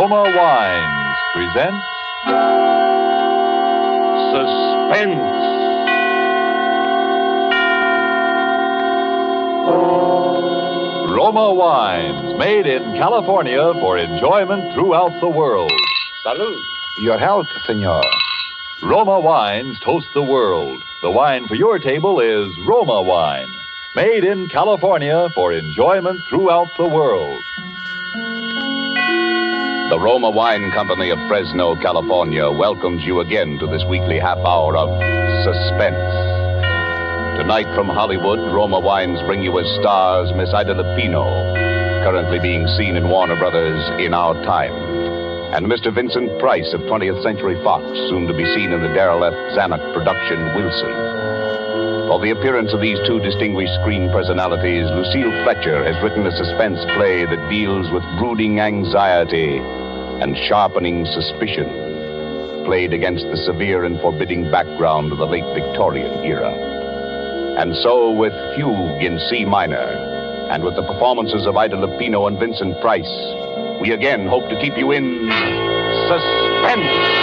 Roma Wines presents Suspense. Roma Wines, made in California for enjoyment throughout the world. Salud. Your health, senor. Roma Wines toast the world. The wine for your table is Roma Wine, made in California for enjoyment throughout the world. The Roma Wine Company of Fresno, California, welcomes you again to this weekly half hour of Suspense. Tonight from Hollywood, Roma Wines bring you as stars Miss Ida Lupino, currently being seen in Warner Brothers In Our Time, and Mr. Vincent Price of 20th Century Fox, soon to be seen in the Darryl F. Zanuck production, Wilson. For the appearance of these two distinguished screen personalities, Lucille Fletcher has written a suspense play that deals with brooding anxiety and sharpening suspicion, played against the severe and forbidding background of the late Victorian era. And so with Fugue in C minor, and with the performances of Ida Lupino and Vincent Price, we again hope to keep you in suspense.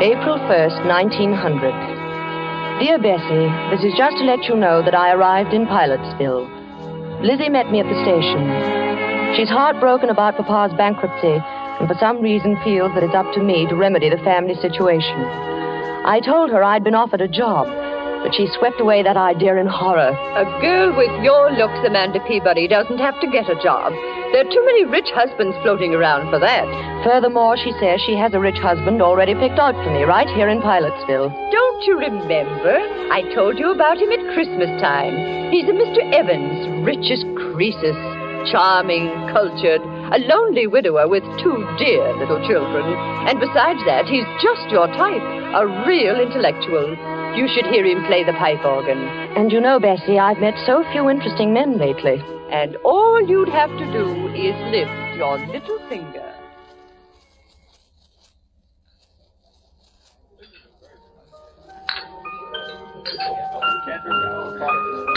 April 1st, 1900. Dear Bessie, this is just to let you know that I arrived in Pilotsville. Lizzie met me at the station. She's heartbroken about Papa's bankruptcy and for some reason feels that it's up to me to remedy the family situation. I told her I'd been offered a job, but she swept away that idea in horror. A girl with your looks, Amanda Peabody, doesn't have to get a job. There are too many rich husbands floating around for that. Furthermore, she says she has a rich husband already picked out for me right here in Pilotsville. Don't you remember? I told you about him at Christmas time. He's a Mr. Evans, rich as Croesus, charming, cultured, a lonely widower with two dear little children. And besides that, he's just your type, a real intellectual. You should hear him play the pipe organ. And you know, Bessie, I've met so few interesting men lately. And all you'd have to do is lift your little finger.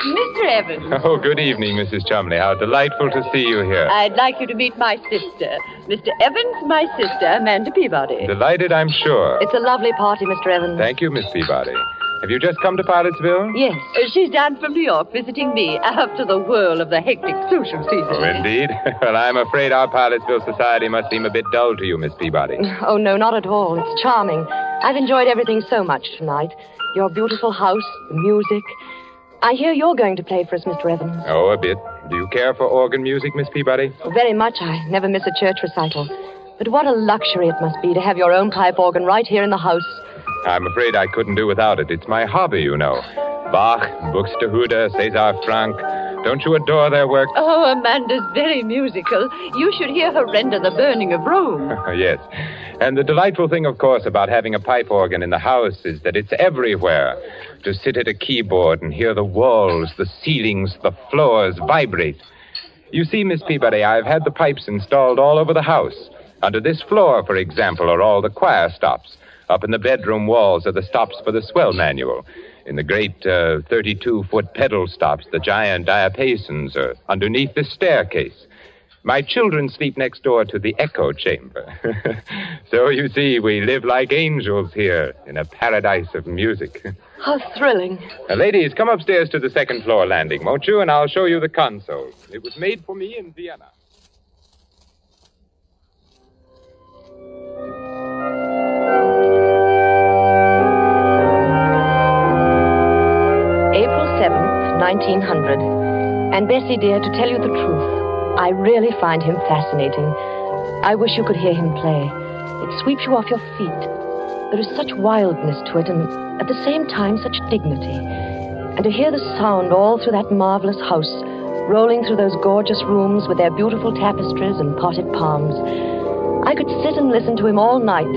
Mr. Evans. Oh, good evening, Mrs. Chumley. How delightful to see you here. I'd like you to meet my sister. Mr. Evans, my sister, Amanda Peabody. Delighted, I'm sure. It's a lovely party, Mr. Evans. Thank you, Miss Peabody. Have you just come to Pilotsville? Yes. She's down from New York visiting me after the whirl of the hectic social season. Oh, indeed? Well, I'm afraid our Pilotsville society must seem a bit dull to you, Miss Peabody. Oh, no, not at all. It's charming. I've enjoyed everything so much tonight. Your beautiful house, the music. I hear you're going to play for us, Mr. Evans. Oh, a bit. Do you care for organ music, Miss Peabody? Oh, very much. I never miss a church recital. But what a luxury it must be to have your own pipe organ right here in the house. I'm afraid I couldn't do without it. It's my hobby, you know. Bach, Buxtehude, César Franck. Don't you adore their work? Oh, Amanda's very musical. You should hear her render the burning of Rome. Yes. And the delightful thing, of course, about having a pipe organ in the house is that it's everywhere. To sit at a keyboard and hear the walls, the ceilings, the floors vibrate. You see, Miss Peabody, I've had the pipes installed all over the house. Under this floor, for example, are all the choir stops. Up in the bedroom walls are the stops for the swell manual. In the great 32-foot pedal stops, the giant diapasons are underneath the staircase. My children sleep next door to the echo chamber. So you see, we live like angels here in a paradise of music. How thrilling. Now, ladies, come upstairs to the second floor landing, won't you? And I'll show you the console. It was made for me in Vienna. April 7th, 1900. And Bessie, dear, to tell you the truth, I really find him fascinating. I wish you could hear him play. It sweeps you off your feet. There is such wildness to it, and at the same time, such dignity. And to hear the sound all through that marvelous house, rolling through those gorgeous rooms with their beautiful tapestries and potted palms. I could sit and listen to him all night.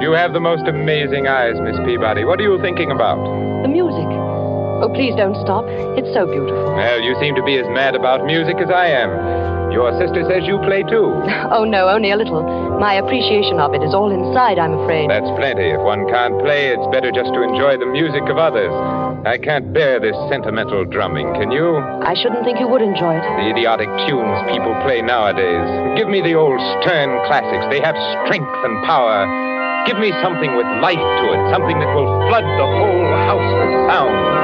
You have the most amazing eyes, Miss Peabody. What are you thinking about? The music. Oh, please don't stop. It's so beautiful. Well, you seem to be as mad about music as I am. Your sister says you play too. Oh, no, only a little. My appreciation of it is all inside, I'm afraid. That's plenty. If one can't play, it's better just to enjoy the music of others. I can't bear this sentimental drumming, can you? I shouldn't think you would enjoy it. The idiotic tunes people play nowadays. Give me the old stern classics. They have strength and power. Give me something with life to it, something that will flood the whole house with sound.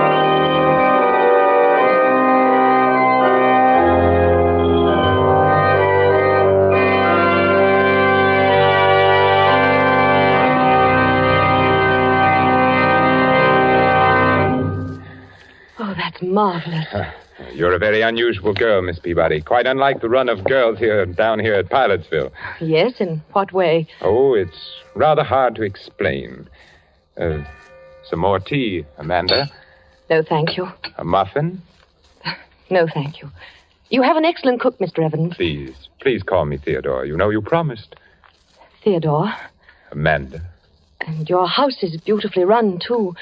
Marvelous. You're a very unusual girl, Miss Peabody. Quite unlike the run of girls down here at Pilotsville. Yes, in what way? Oh, it's rather hard to explain. Some more tea, Amanda? No, thank you. A muffin? No, thank you. You have an excellent cook, Mr. Evans. Please call me Theodore. You know you promised. Theodore? Amanda. And your house is beautifully run, too.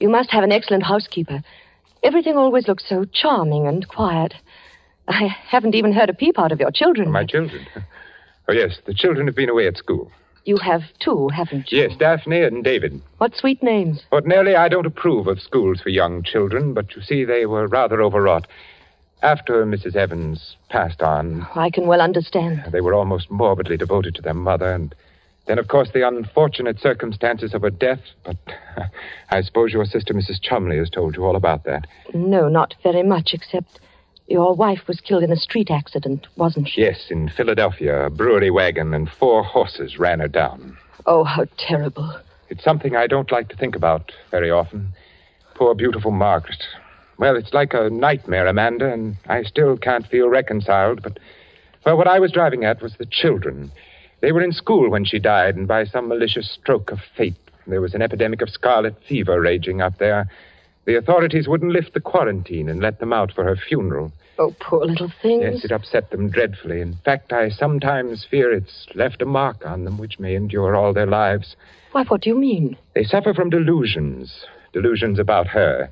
You must have an excellent housekeeper. Everything always looks so charming and quiet. I haven't even heard a peep out of your children. My children? Oh, yes, the children have been away at school. You have two, haven't you? Yes, Daphne and David. What sweet names. Ordinarily, I don't approve of schools for young children, but you see, they were rather overwrought. After Mrs. Evans passed on... Oh, I can well understand. They were almost morbidly devoted to their mother, and then, of course, the unfortunate circumstances of her death, but I suppose your sister, Mrs. Chumley, has told you all about that. No, not very much, except your wife was killed in a street accident, wasn't she? Yes, in Philadelphia, a brewery wagon and four horses ran her down. Oh, how terrible. It's something I don't like to think about very often. Poor, beautiful Margaret. Well, it's like a nightmare, Amanda, and I still can't feel reconciled, but... Well, what I was driving at was the children... They were in school when she died, and by some malicious stroke of fate, there was an epidemic of scarlet fever raging up there. The authorities wouldn't lift the quarantine and let them out for her funeral. Oh, poor little things. Yes, it upset them dreadfully. In fact, I sometimes fear it's left a mark on them which may endure all their lives. Why, what do you mean? They suffer from delusions about her.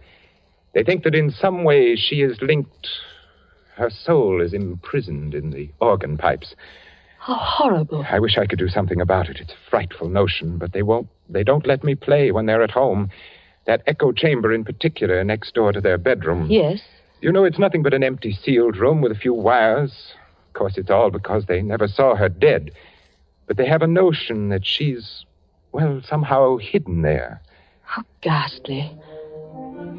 They think that in some way she is linked... Her soul is imprisoned in the organ pipes... How horrible. I wish I could do something about it. It's a frightful notion, but they won't. They don't let me play when they're at home. That echo chamber in particular next door to their bedroom. Yes. You know, it's nothing but an empty sealed room with a few wires. Of course, it's all because they never saw her dead. But they have a notion that she's, well, somehow hidden there. How ghastly.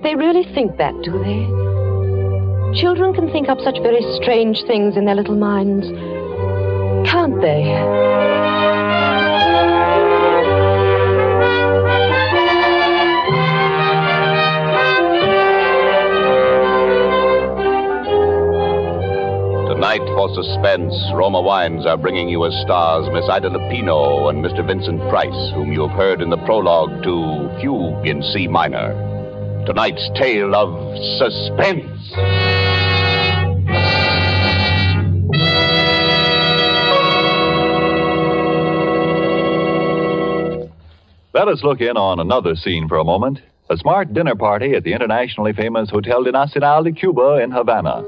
They really think that, do they? Children can think up such very strange things in their little minds. Can't they? Tonight, for Suspense, Roma Wines are bringing you as stars Miss Ida Lupino and Mr. Vincent Price, whom you have heard in the prologue to Fugue in C minor. Tonight's tale of suspense. Let us look in on another scene for a moment. A smart dinner party at the internationally famous Hotel Nacional de Cuba in Havana.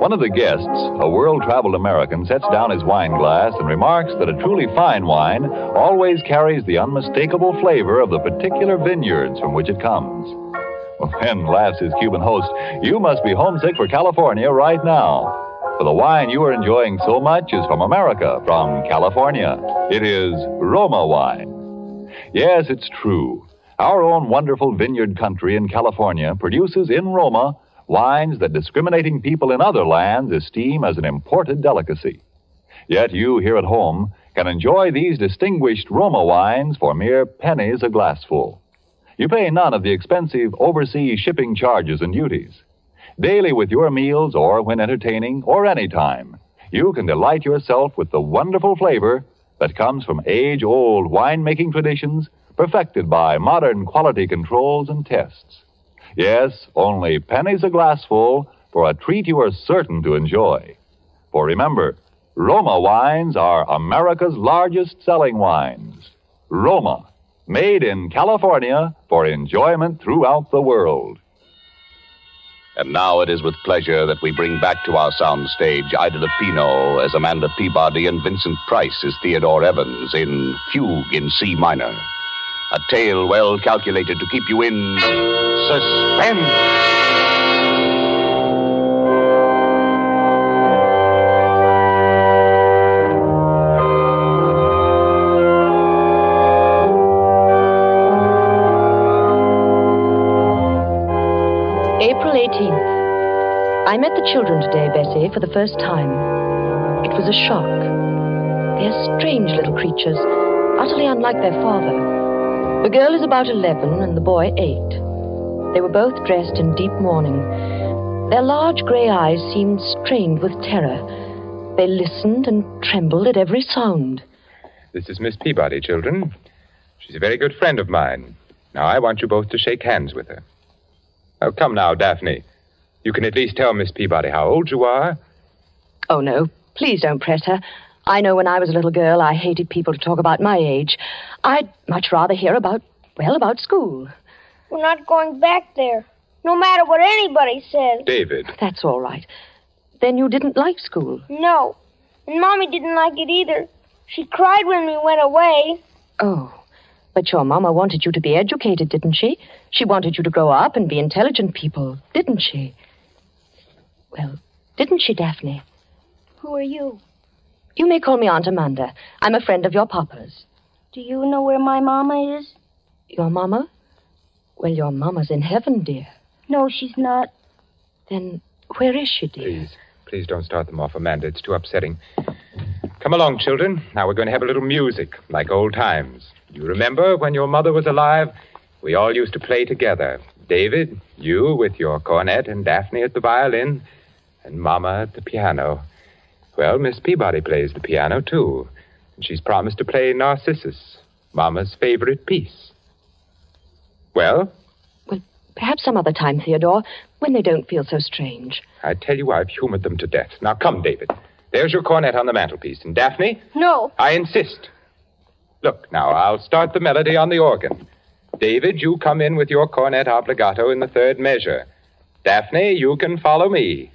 One of the guests, a world-traveled American, sets down his wine glass and remarks that a truly fine wine always carries the unmistakable flavor of the particular vineyards from which it comes. Then laughs his Cuban host, "You must be homesick for California right now. For the wine you are enjoying so much is from America, from California. It is Roma wine." Yes, it's true. Our own wonderful vineyard country in California produces in Roma wines that discriminating people in other lands esteem as an imported delicacy. Yet you here at home can enjoy these distinguished Roma wines for mere pennies a glassful. You pay none of the expensive overseas shipping charges and duties. Daily with your meals or when entertaining or any time, you can delight yourself with the wonderful flavor that comes from age-old wine-making traditions perfected by modern quality controls and tests. Yes, only pennies a glassful for a treat you are certain to enjoy. For remember, Roma wines are America's largest selling wines. Roma, made in California for enjoyment throughout the world. And now it is with pleasure that we bring back to our soundstage Ida Lupino as Amanda Peabody and Vincent Price as Theodore Evans in Fugue in C minor. A tale well calculated to keep you in suspense. I met the children today, Bessie, for the first time. It was a shock. They're strange little creatures, utterly unlike their father. The girl is about 11 and the boy 8. They were both dressed in deep mourning. Their large grey eyes seemed strained with terror. They listened and trembled at every sound. This is Miss Peabody, children. She's a very good friend of mine. Now I want you both to shake hands with her. Oh, come now, Daphne. You can at least tell Miss Peabody how old you are. Oh, no. Please don't press her. I know when I was a little girl, I hated people to talk about my age. I'd much rather hear about school. We're not going back there, no matter what anybody says. David. That's all right. Then you didn't like school? No. And Mommy didn't like it either. She cried when we went away. Oh. But your mama wanted you to be educated, didn't she? She wanted you to grow up and be intelligent people, didn't she? Well, didn't she, Daphne? Who are you? You may call me Aunt Amanda. I'm a friend of your papa's. Do you know where my mama is? Your mama? Well, your mama's in heaven, dear. No, she's not. Then where is she, dear? Please don't start them off, Amanda. It's too upsetting. Come along, children. Now we're going to have a little music, like old times. You remember when your mother was alive, we all used to play together. David, you with your cornet, and Daphne at the violin, and Mama at the piano. Well, Miss Peabody plays the piano, too. And she's promised to play Narcissus, Mama's favorite piece. Well? Well, perhaps some other time, Theodore, when they don't feel so strange. I tell you, I've humored them to death. Now, come, David. There's your cornet on the mantelpiece. And Daphne? No. I insist. Look, now, I'll start the melody on the organ. David, you come in with your cornet obbligato in the third measure. Daphne, you can follow me.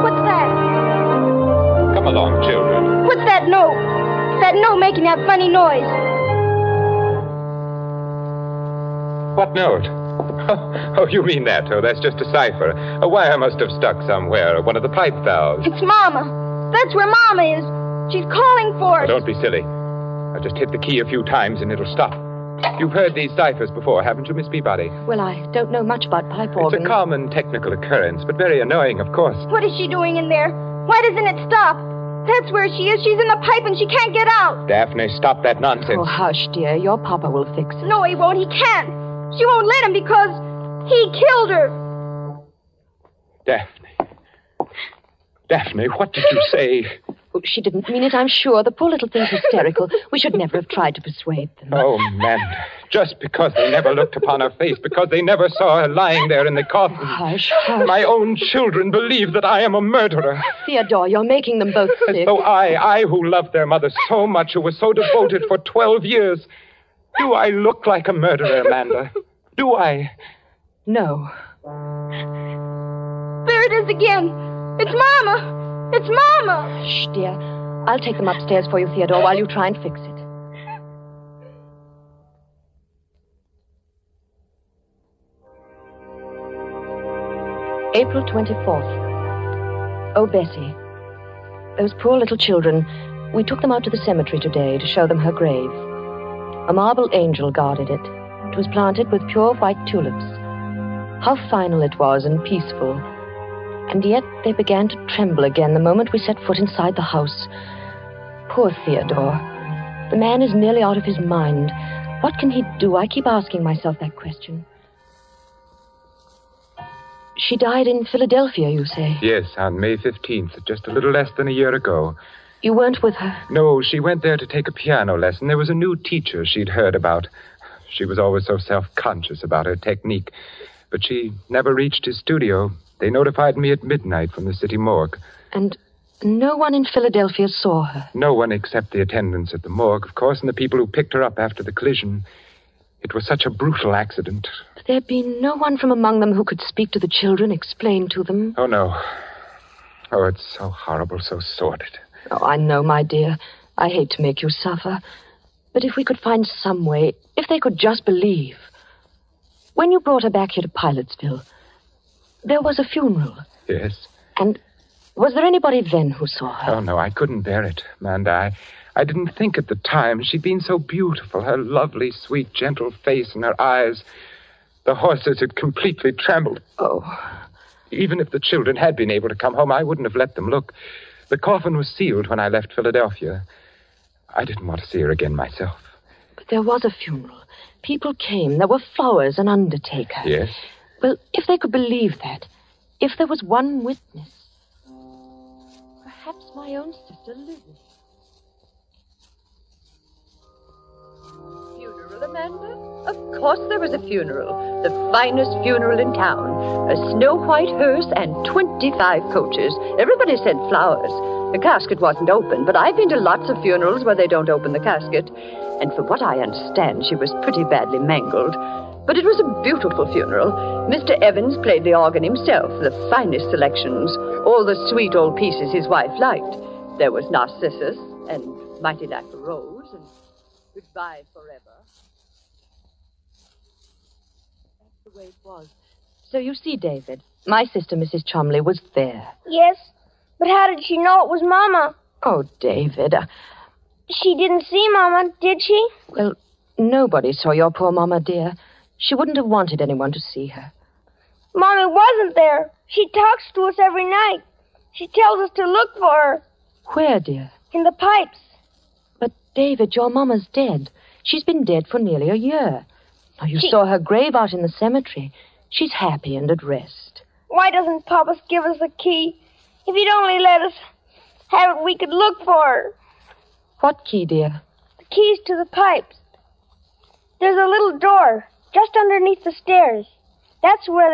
What's that? Come along, children. What's that note? It's that note making that funny noise. What note? Oh, you mean that? Oh, that's just a cipher. A wire must have stuck somewhere, one of the pipe valves. It's Mama. That's where Mama is. She's calling for us. Oh, don't be silly. I just hit the key a few times and it'll stop. You've heard these ciphers before, haven't you, Miss Peabody? Well, I don't know much about pipe organs. It's a common technical occurrence, but very annoying, of course. What is she doing in there? Why doesn't it stop? That's where she is. She's in the pipe and she can't get out. Daphne, stop that nonsense. Oh, hush, dear. Your papa will fix it. No, he won't. He can't. She won't let him because he killed her. Daphne, what did you say? Oh, she didn't mean it, I'm sure. The poor little thing's hysterical. We should never have tried to persuade them. Oh, man. Just because they never looked upon her face, because they never saw her lying there in the coffin. Hush, hush. My own children believe that I am a murderer. Theodore, you're making them both sick. As though I who loved their mother so much, who was so devoted for 12 years... Do I look like a murderer, Amanda? Do I? No. There it is again. It's Mama. It's Mama. Shh, dear. I'll take them upstairs for you, Theodore, while you try and fix it. April 24th. Oh, Bessie. Those poor little children. We took them out to the cemetery today to show them her grave. A marble angel guarded it. It was planted with pure white tulips. How final it was and peaceful. And yet they began to tremble again the moment we set foot inside the house. Poor Theodore. The man is nearly out of his mind. What can he do? I keep asking myself that question. She died in Philadelphia, you say? Yes, on May 15th, just a little less than a year ago. You weren't with her? No, she went there to take a piano lesson. There was a new teacher she'd heard about. She was always so self-conscious about her technique. But she never reached his studio. They notified me at midnight from the city morgue. And no one in Philadelphia saw her? No one except the attendants at the morgue, of course, and the people who picked her up after the collision. It was such a brutal accident. There'd be no one from among them who could speak to the children, explain to them? Oh, no. Oh, it's so horrible, so sordid. Oh, I know, my dear. I hate to make you suffer. But if we could find some way, if they could just believe. When you brought her back here to Pilotsville, there was a funeral. Yes. And was there anybody then who saw her? Oh, no, I couldn't bear it, Amanda. I didn't think at the time. She'd been so beautiful, her lovely, sweet, gentle face and her eyes. The horses had completely trembled. Oh. Even if the children had been able to come home, I wouldn't have let them look. The coffin was sealed when I left Philadelphia. I didn't want to see her again myself. But there was a funeral. People came. There were flowers, an undertaker. Yes? Well, if they could believe that, if there was one witness, perhaps my own sister Lizzie. Funeral, Amanda? Of course there was a funeral. The finest funeral in town. A snow-white hearse and 25 coaches. Everybody sent flowers. The casket wasn't open, but I've been to lots of funerals where they don't open the casket. And from what I understand, she was pretty badly mangled. But it was a beautiful funeral. Mr. Evans played the organ himself, the finest selections, all the sweet old pieces his wife liked. There was Narcissus and Mighty Like a Rose and Goodbye Forever. That's the way it was. So you see, David, my sister, Mrs. Cholmondeley, was there. Yes. But how did she know it was Mama? Oh, David. She didn't see Mama, did she? Well, nobody saw your poor Mama, dear. She wouldn't have wanted anyone to see her. Mommy wasn't there. She talks to us every night. She tells us to look for her. Where, dear? In the pipes. But, David, your Mama's dead. She's been dead for nearly a year. Now, you saw her grave out in the cemetery. She's happy and at rest. Why doesn't Papa give us a key? If he'd only let us have it, we could look for her. What key, dear? The keys to the pipes. There's a little door just underneath the stairs. That's where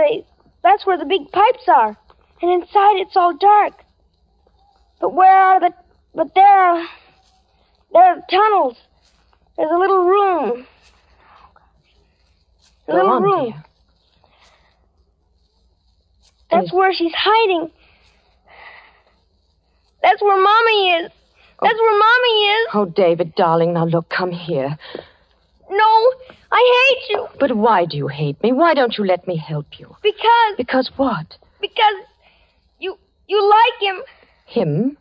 the big pipes are. And inside it's all dark. But there are tunnels. There's a little room. A little room. Dear. That's where she's hiding. That's where Mommy is. That's where Mommy is. Oh, David, darling, now look, come here. No, I hate you. But why do you hate me? Why don't you let me help you? Because... Because what? Because you like him. Him?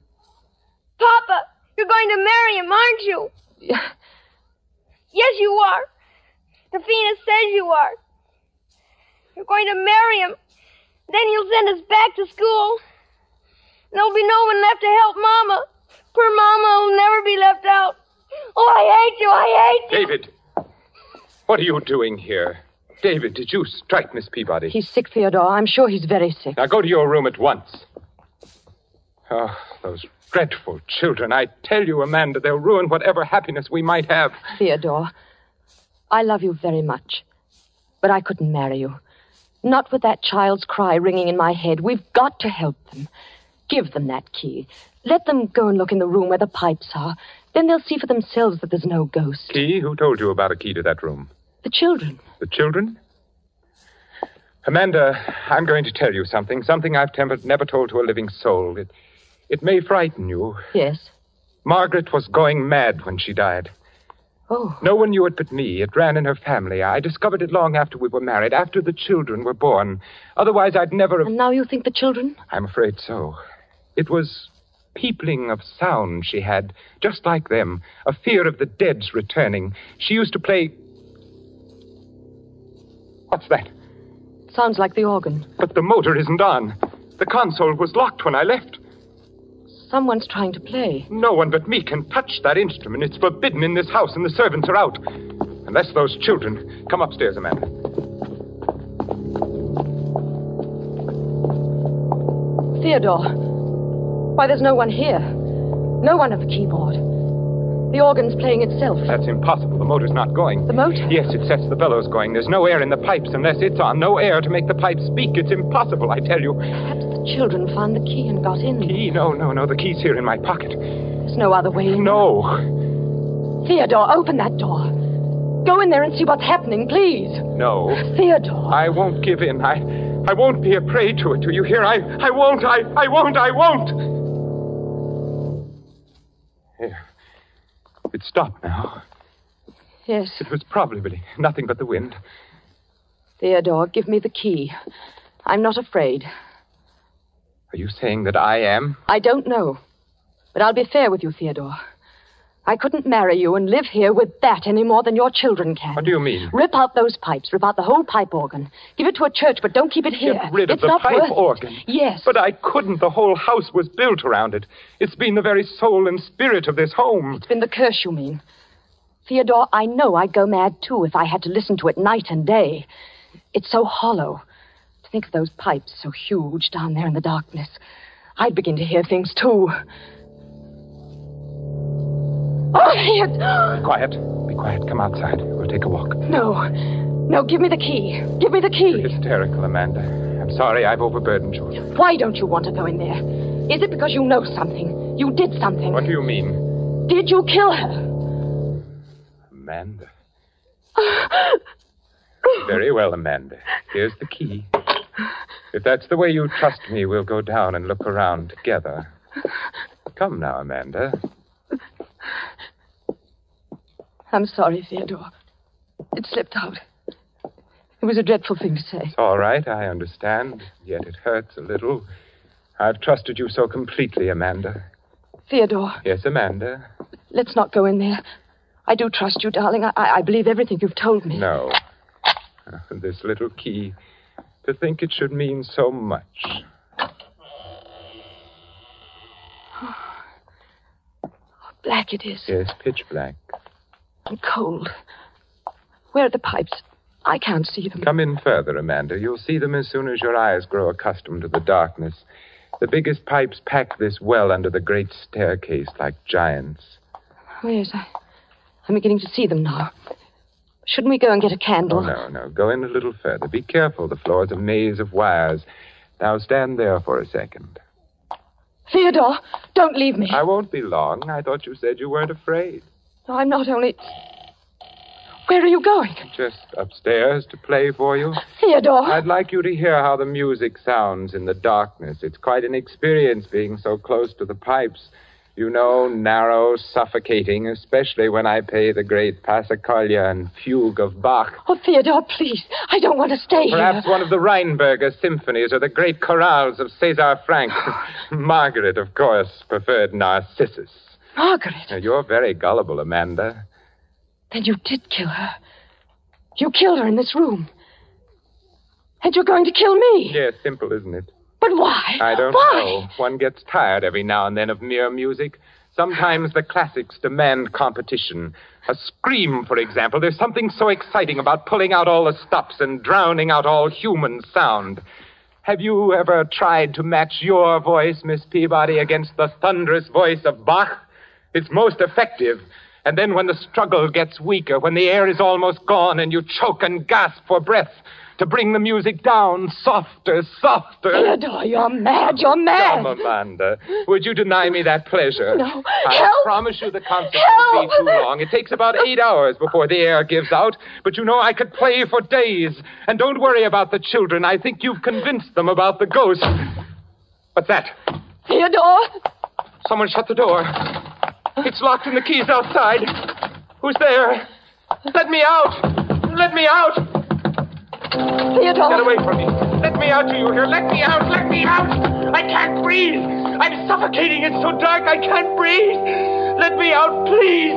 Papa, you're going to marry him, aren't you? Yeah. Yes, you are. Rafina says you are. You're going to marry him. Then you'll send us back to school. There'll be no one left to help Mama. Poor Mama will never be left out. Oh, I hate you. I hate you. David, what are you doing here? David, did you strike Miss Peabody? He's sick, Theodore. I'm sure he's very sick. Now go to your room at once. Oh, those dreadful children. I tell you, Amanda, they'll ruin whatever happiness we might have. Theodore, I love you very much, but I couldn't marry you. Not with that child's cry ringing in my head. We've got to help them. Give them that key. Let them go and look in the room where the pipes are. Then they'll see for themselves that there's no ghost. Key? Who told you about a key to that room? The children. The children? Amanda, I'm going to tell you something. Something I've never told to a living soul. It may frighten you. Yes. Margaret was going mad when she died. Oh. No one knew it but me. It ran in her family. I discovered it long after we were married, after the children were born. Otherwise, I'd never have... And now you think the children? I'm afraid so. It was peopling of sound she had, just like them, a fear of the dead's returning. She used to play... What's that? Sounds like the organ. But the motor isn't on. The console was locked when I left. Someone's trying to play. No one but me can touch that instrument. It's forbidden in this house, and the servants are out. Unless those children... Come upstairs, Amanda. Theodore... Why, there's no one here. No one of the keyboard. The organ's playing itself. That's impossible. The motor's not going. The motor? Yes, it sets the bellows going. There's no air in the pipes unless it's on. No air to make the pipes speak. It's impossible, I tell you. Perhaps the children found the key and got in. Key? No. The key's here in my pocket. There's no other way in. No. Theodore, open that door. Go in there and see what's happening, please. No. Theodore. I won't give in. I won't be a prey to it. Do you hear? I won't. Here. It stopped now. Yes. It was probably nothing but the wind. Theodore, give me the key. I'm not afraid. Are you saying that I am? I don't know. But I'll be fair with you, Theodore. I couldn't marry you and live here with that any more than your children can. What do you mean? Rip out those pipes. Rip out the whole pipe organ. Give it to a church, but don't keep it here. Get rid of the pipe organ? Yes. But I couldn't. The whole house was built around it. It's been the very soul and spirit of this home. It's been the curse, you mean. Theodore, I know I'd go mad, too, if I had to listen to it night and day. It's so hollow. To think of those pipes so huge down there in the darkness. I'd begin to hear things, too. Oh, here! Be quiet. Come outside. We'll take a walk. No, give me the key. Give me the key. You're hysterical, Amanda. I'm sorry I've overburdened you. Why don't you want to go in there? Is it because you know something? You did something. What do you mean? Did you kill her? Amanda. Very well, Amanda. Here's the key. If that's the way you trust me, we'll go down and look around together. Come now, Amanda. I'm sorry, Theodore. It slipped out. It was a dreadful thing to say. It's all right, I understand. Yet it hurts a little. I've trusted you so completely, Amanda. Theodore. Yes, Amanda? Let's not go in there. I do trust you, darling. I believe everything you've told me. No. This little key. To think it should mean so much. How black it is. Yes, pitch black. I'm cold. Where are the pipes? I can't see them. Come in further, Amanda. You'll see them as soon as your eyes grow accustomed to the darkness. The biggest pipes pack this well under the great staircase like giants. Oh, yes, I'm beginning to see them now. Shouldn't we go and get a candle? Oh, no. Go in a little further. Be careful. The floor is a maze of wires. Now stand there for a second. Theodore, don't leave me. I won't be long. I thought you said you weren't afraid. No, I'm not only... Where are you going? Just upstairs to play for you. Theodore! I'd like you to hear how the music sounds in the darkness. It's quite an experience being so close to the pipes. You know, narrow, suffocating, especially when I play the great passacaglia and fugue of Bach. Oh, Theodore, please. I don't want to stay here. Perhaps one of the Rheinberger symphonies or the great chorales of César Franck. Margaret, of course, preferred Narcissus. Margaret. Now, you're very gullible, Amanda. Then you did kill her. You killed her in this room. And you're going to kill me. Yes, simple, isn't it? But why? I don't know. One gets tired every now and then of mere music. Sometimes the classics demand competition. A scream, for example. There's something so exciting about pulling out all the stops and drowning out all human sound. Have you ever tried to match your voice, Miss Peabody, against the thunderous voice of Bach? It's most effective. And then when the struggle gets weaker, when the air is almost gone and you choke and gasp for breath, to bring the music down softer. Theodore, you're mad. Come, Amanda. Would you deny me that pleasure? No. I promise you the concert won't be too long. It takes about 8 hours before the air gives out. But you know, I could play for days. And don't worry about the children. I think you've convinced them about the ghost. What's that? Theodore? Someone shut the door. It's locked and the key's outside. Who's there? Let me out! Theodore! Get away from me. Let me out, do you hear? Let me out! I can't breathe! I'm suffocating. It's so dark, I can't breathe! Let me out, please!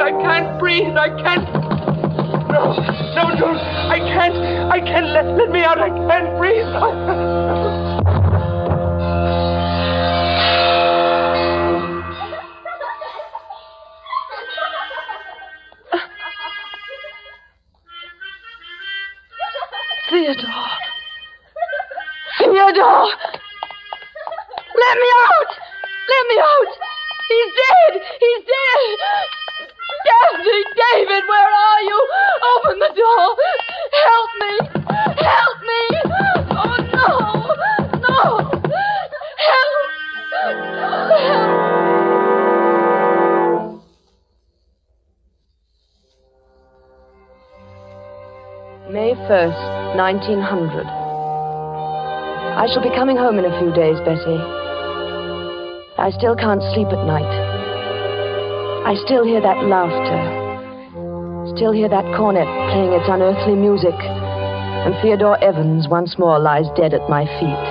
I can't breathe! No, don't! I can't! Let me out! I can't breathe! Theodore! Let me out! He's dead! He's dead! Daphne, David, where are you? Open the door! Help me! Help me! Oh, no! No! Help! Help! May 1st, 1900. I shall be coming home in a few days, Betty. I still can't sleep at night. I still hear that laughter. Still hear that cornet playing its unearthly music. And Theodore Evans once more lies dead at my feet.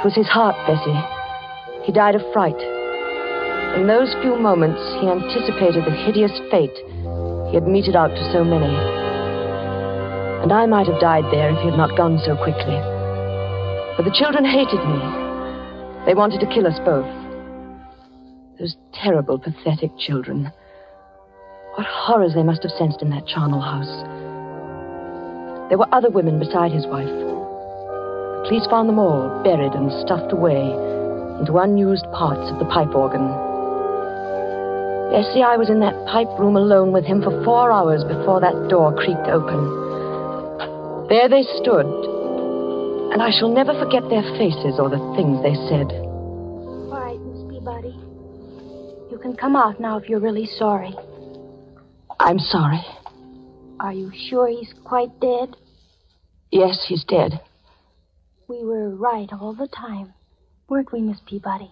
It was his heart, Bessie. He died of fright. In those few moments, he anticipated the hideous fate he had meted out to so many. And I might have died there if he had not gone so quickly. But the children hated me. They wanted to kill us both. Those terrible, pathetic children. What horrors they must have sensed in that charnel house. There were other women beside his wife. The police found them all buried and stuffed away into unused parts of the pipe organ. Bessie, I was in that pipe room alone with him for 4 hours before that door creaked open. There they stood. And I shall never forget their faces or the things they said. All right, Miss Peabody. You can come out now if you're really sorry. I'm sorry. Are you sure he's quite dead? Yes, he's dead. We were right all the time, weren't we, Miss Peabody?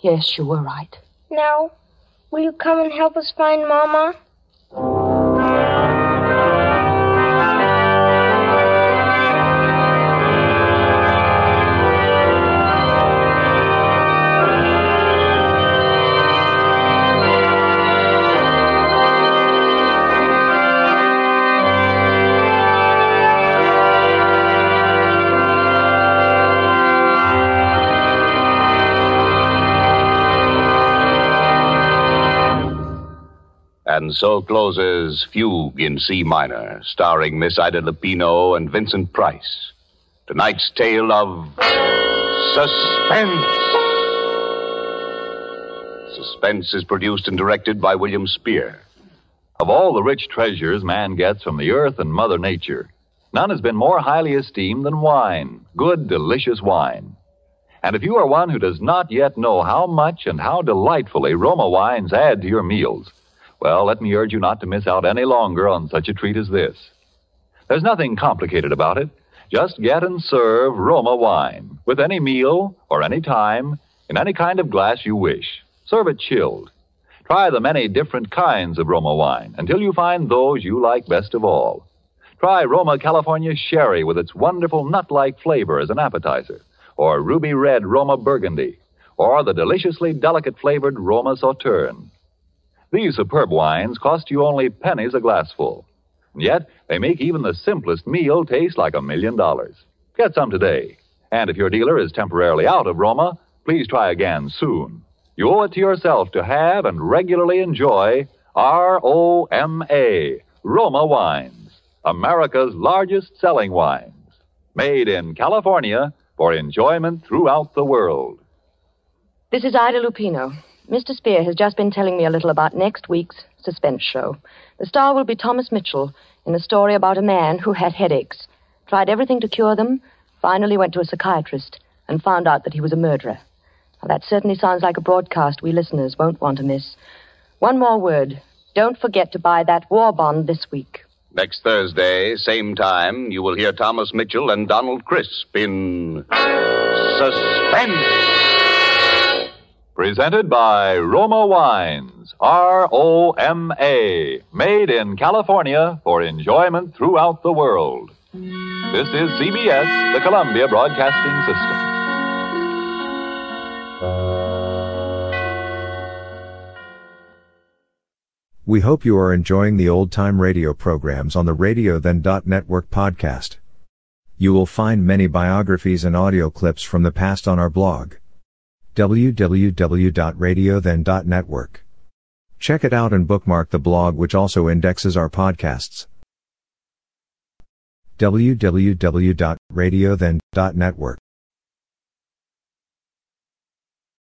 Yes, you were right. Now, will you come and help us find Mama? And so closes Fugue in C minor, starring Miss Ida Lupino and Vincent Price. Tonight's tale of suspense. Suspense is produced and directed by William Spear. Of all the rich treasures man gets from the earth and Mother Nature, none has been more highly esteemed than wine, good, delicious wine. And if you are one who does not yet know how much and how delightfully Roma wines add to your meals, well, let me urge you not to miss out any longer on such a treat as this. There's nothing complicated about it. Just get and serve Roma wine with any meal or any time in any kind of glass you wish. Serve it chilled. Try the many different kinds of Roma wine until you find those you like best of all. Try Roma California Sherry with its wonderful nut-like flavor as an appetizer, or Ruby Red Roma Burgundy, or the deliciously delicate flavored Roma Sauterne. These superb wines cost you only pennies a glassful. And yet, they make even the simplest meal taste like $1,000,000. Get some today. And if your dealer is temporarily out of Roma, please try again soon. You owe it to yourself to have and regularly enjoy R-O-M-A, Roma Wines, America's largest selling wines, made in California for enjoyment throughout the world. This is Ida Lupino. Mr. Spear has just been telling me a little about next week's suspense show. The star will be Thomas Mitchell in a story about a man who had headaches, tried everything to cure them, finally went to a psychiatrist, and found out that he was a murderer. Now, that certainly sounds like a broadcast we listeners won't want to miss. One more word. Don't forget to buy that war bond this week. Next Thursday, same time, you will hear Thomas Mitchell and Donald Crisp in Suspense. Presented by Roma Wines, R-O-M-A, made in California for enjoyment throughout the world. This is CBS, the Columbia Broadcasting System. We hope you are enjoying the old-time radio programs on the RadioThen.network podcast. You will find many biographies and audio clips from the past on our blog, www.radiothen.network. Check it out and bookmark the blog, which also indexes our podcasts. www.radiothen.network